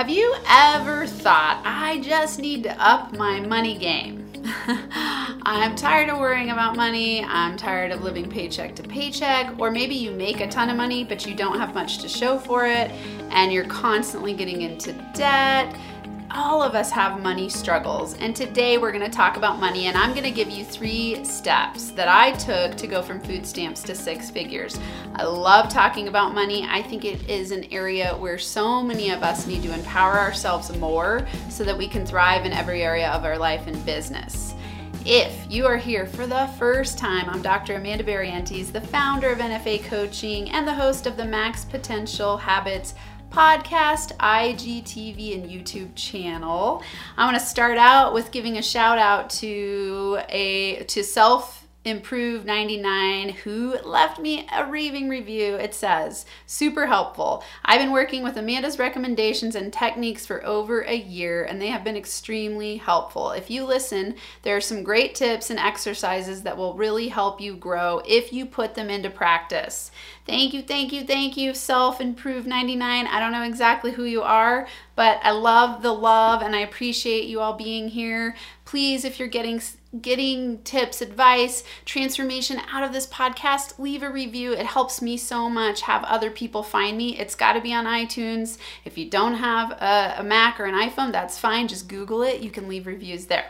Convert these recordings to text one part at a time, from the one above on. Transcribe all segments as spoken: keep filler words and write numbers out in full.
Have you ever thought, I just need to up my money game? I'm tired of worrying about money. I'm tired of living paycheck to paycheck. Or maybe you make a ton of money, but you don't have much to show for it, and you're constantly getting into debt. All of us have money struggles, and today we're going to talk about money, and I'm going to give you three steps that I took to go from food stamps to six figures. I love talking about money. I think it is an area where so many of us need to empower ourselves more so that we can thrive in every area of our life and business. If you are here for the first time, I'm Doctor Amanda Barrientes, the founder of N F A Coaching and the host of the Max Potential Habits podcast, I G T V, and YouTube channel. I want to start out with giving a shout out to a to Self Improve ninety-nine, who left me a raving review. It says, super helpful. I've been working with Amanda's recommendations and techniques for over a year, and they have been extremely helpful. If you listen, there are some great tips and exercises that will really help you grow if you put them into practice. Thank you, thank you, thank you, Self Improve ninety-nine. I don't know exactly who you are, but I love the love and I appreciate you all being here. Please, if you're getting getting tips, advice, transformation out of this podcast, leave a review. It helps me so much have other people find me. It's got to be on iTunes. If you don't have a, a Mac or an iPhone, that's fine. Just Google it. You can leave reviews there.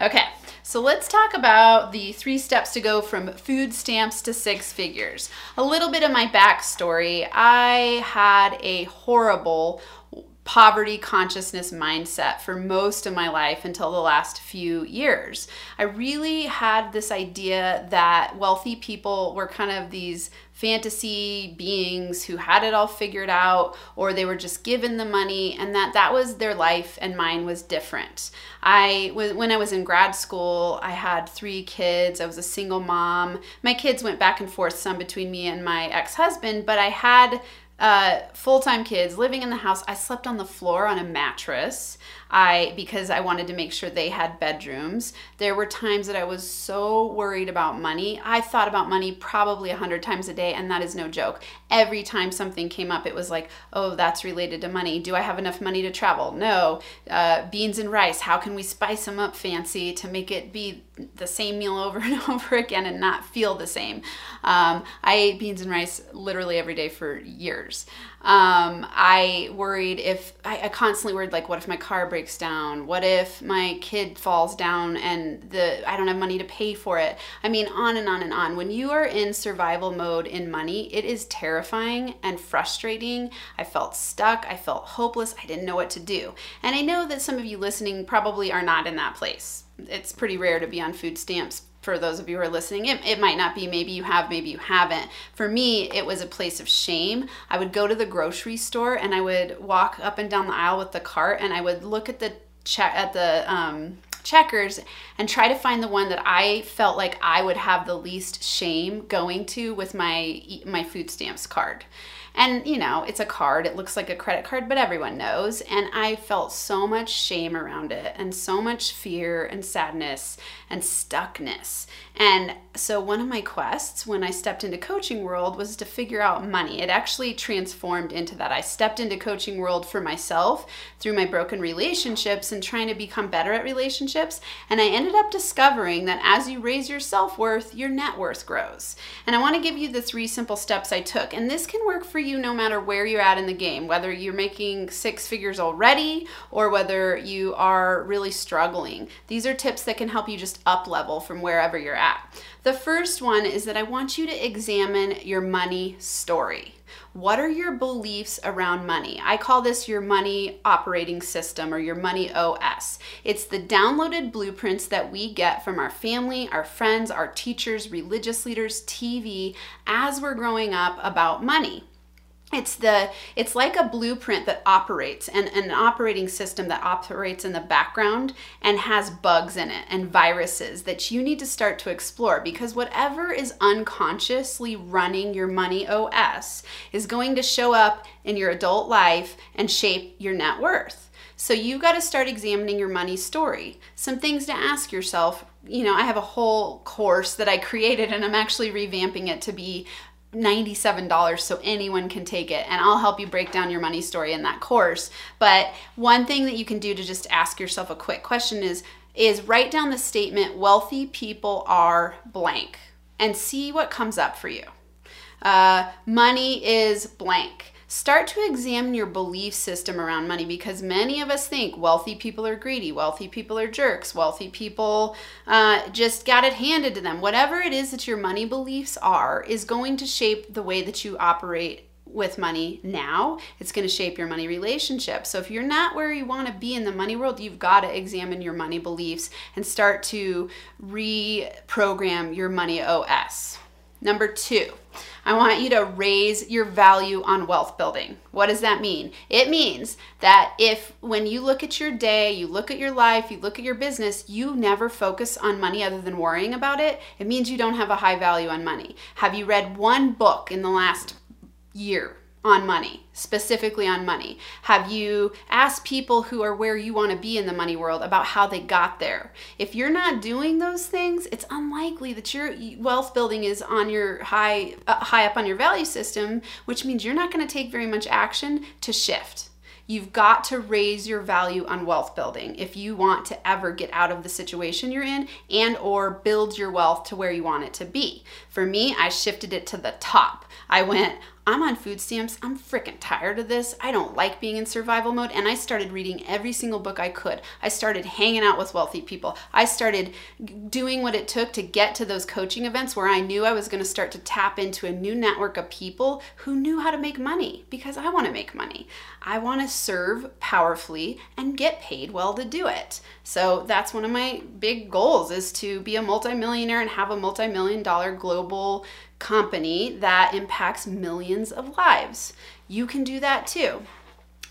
Okay. So let's talk about the three steps to go from food stamps to six figures. A little bit of my backstory. I had a horrible poverty consciousness mindset for most of my life until the last few years. I really had this idea that wealthy people were kind of these fantasy beings who had it all figured out, or they were just given the money, and that that was their life, and mine was different. I was, when I was in grad school, I had three kids. I was a single mom. My kids went back and forth some between me and my ex-husband, but I had Uh, full-time kids living in the house. I slept on the floor on a mattress I because I wanted to make sure they had bedrooms. There were times that I was so worried about money. I thought about money probably a hundred times a day, and that is no joke. Every time something came up, it was like, oh, that's related to money. Do I have enough money to travel? No. Uh, beans and rice, how can we spice them up fancy to make it be the same meal over and over again and not feel the same? Um, I ate beans and rice literally every day for years. Um, I worried if, I, I constantly worried like, what if my car breaks down? What if my kid falls down and the I don't have money to pay for it? I mean, on and on and on. When you are in survival mode in money, it is terrifying and frustrating. I felt stuck. I felt hopeless. I didn't know what to do. And I know that some of you listening probably are not in that place. It's pretty rare to be on food stamps. For those of you who are listening, it, it might not be. Maybe you have, maybe you haven't. For me, it was a place of shame. I would go to the grocery store and I would walk up and down the aisle with the cart, and I would look at the check at the um, checkers and try to find the one that I felt like I would have the least shame going to with my my food stamps card. And you know, it's a card, it looks like a credit card, but everyone knows. And I felt so much shame around it, and so much fear and sadness and stuckness. And so one of my quests when I stepped into coaching world was to figure out money. It actually transformed into that. I stepped into coaching world for myself through my broken relationships and trying to become better at relationships. And I ended up discovering that as you raise your self-worth, your net worth grows. And I want to give you the three simple steps I took. And this can work for you no matter where you're at in the game, whether you're making six figures already or whether you are really struggling. These are tips that can help you just up level from wherever you're at. The first one is that I want you to examine your money story. What are your beliefs around money? I call this your money operating system, or your money O S. It's the downloaded blueprints that we get from our family, our friends, our teachers, religious leaders, T V, as we're growing up about money. It's the it's like a blueprint that operates, and an operating system that operates in the background and has bugs in it and viruses that you need to start to explore, because whatever is unconsciously running your money O S is going to show up in your adult life and shape your net worth. So you've got to start examining your money story. Some things to ask yourself, you know, I have a whole course that I created, and I'm actually revamping it to be ninety-seven dollars so anyone can take it, and I'll help you break down your money story in that course. But one thing that you can do to just ask yourself a quick question is, is write down the statement, wealthy people are blank, and see what comes up for you. Uh, money is blank. Start to examine your belief system around money, because many of us think wealthy people are greedy, wealthy people are jerks, wealthy people uh, just got it handed to them. Whatever it is that your money beliefs are is going to shape the way that you operate with money now. It's going to shape your money relationship. So if you're not where you want to be in the money world, you've got to examine your money beliefs and start to reprogram your money O S. Number two, I want you to raise your value on wealth building. What does that mean? It means that if when you look at your day, you look at your life, you look at your business, you never focus on money other than worrying about it, it means you don't have a high value on money. Have you read one book in the last year on money, specifically on money? Have you asked people who are where you want to be in the money world about how they got there? If you're not doing those things, it's unlikely that your wealth building is on your high, uh, high up on your value system, which means you're not going to take very much action to shift. You've got to raise your value on wealth building if you want to ever get out of the situation you're in and or build your wealth to where you want it to be. For me, I shifted it to the top. I went, I'm on food stamps, I'm freaking tired of this, I don't like being in survival mode, and I started reading every single book I could. I started hanging out with wealthy people. I started doing what it took to get to those coaching events where I knew I was going to start to tap into a new network of people who knew how to make money, because I want to make money. I want to serve powerfully and get paid well to do it. So that's one of my big goals, is to be a multimillionaire and have a multi-million dollar global company that impacts millions of lives. You can do that too.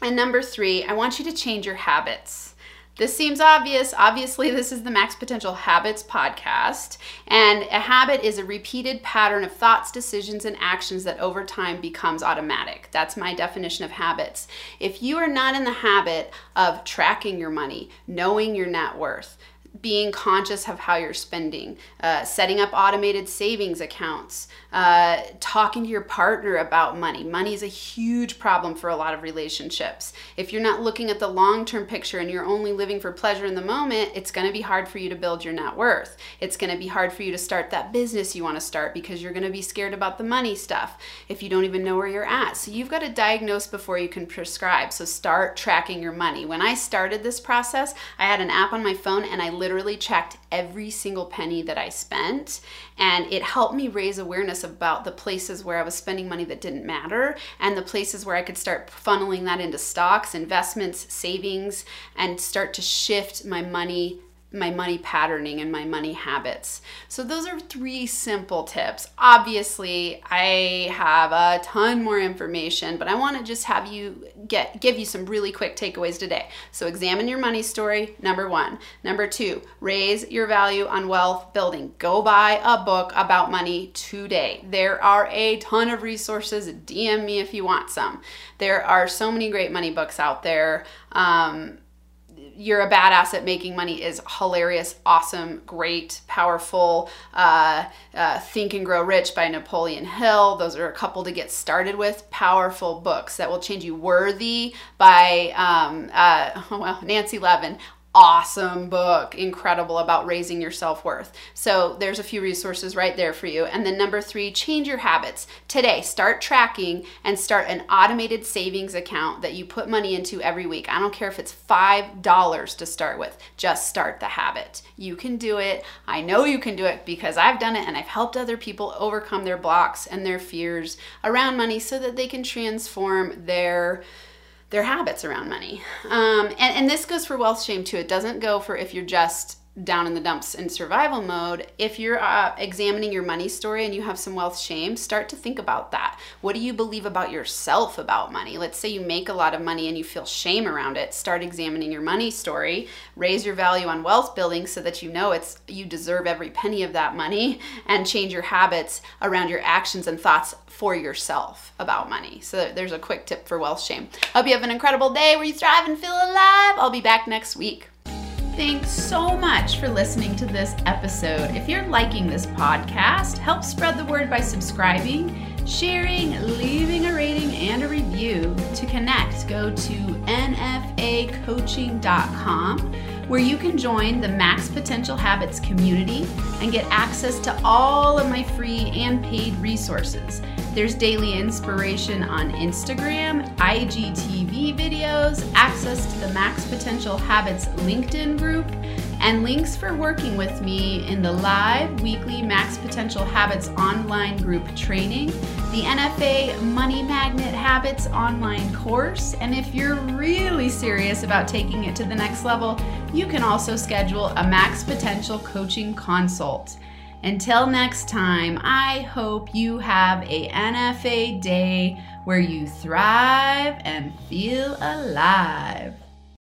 And number three, I want you to change your habits. This seems obvious. Obviously, this is the Max Potential Habits podcast, and a habit is a repeated pattern of thoughts, decisions, and actions that over time becomes automatic. That's my definition of habits. If you are not in the habit of tracking your money, knowing your net worth, being conscious of how you're spending, uh, setting up automated savings accounts, uh, talking to your partner about money. Money is a huge problem for a lot of relationships. If you're not looking at the long-term picture and you're only living for pleasure in the moment, it's going to be hard for you to build your net worth. It's going to be hard for you to start that business you want to start because you're going to be scared about the money stuff if you don't even know where you're at. So you've got to diagnose before you can prescribe. So start tracking your money. When I started this process, I had an app on my phone and I literally tracked every single penny that I spent, and it helped me raise awareness about the places where I was spending money that didn't matter and the places where I could start funneling that into stocks, investments, savings, and start to shift my money my money patterning and my money habits. So those are three simple tips. Obviously, I have a ton more information, but I want to just have you get give you some really quick takeaways today. So examine your money story, number one. Number two, raise your value on wealth building. Go buy a book about money today. There are a ton of resources. D M me if you want some. There are so many great money books out there. Um, You're a Badass at Making Money is hilarious, awesome, great, powerful. Uh, uh, Think and Grow Rich by Napoleon Hill. Those are a couple to get started with. Powerful books that will change you. Worthy by um, uh, well, Nancy Levin. Awesome book, incredible, about raising your self-worth. So there's a few resources right there for you. And then number three, change your habits. Today, start tracking and start an automated savings account that you put money into every week. I don't care if it's five dollars to start with, just start the habit. You can do it. I know you can do it because I've done it, and I've helped other people overcome their blocks and their fears around money so that they can transform their their habits around money. Um, and, and this goes for wealth shame too. It doesn't go for if you're just down in the dumps in survival mode. If you're uh, examining your money story and you have some wealth shame, start to think about that. What do you believe about yourself about money? Let's say you make a lot of money and you feel shame around it. Start examining your money story. Raise your value on wealth building so that you know it's you deserve every penny of that money, and change your habits around your actions and thoughts for yourself about money. So there's a quick tip for wealth shame. Hope you have an incredible day where you thrive and feel alive. I'll be back next week. Thanks so much for listening to this episode. If you're liking this podcast, help spread the word by subscribing, sharing, leaving a rating and a review. To connect, go to N F A coaching dot com, where you can join the Max Potential Habits community and get access to all of my free and paid resources. There's daily inspiration on Instagram, I G T V videos, access to the Max Potential Habits LinkedIn group, and links for working with me in the live weekly Max Potential Habits online group training, the N F A Money Magnet Habits online course, and if you're really serious about taking it to the next level, you can also schedule a Max Potential Coaching consult. Until next time, I hope you have a N F A day where you thrive and feel alive.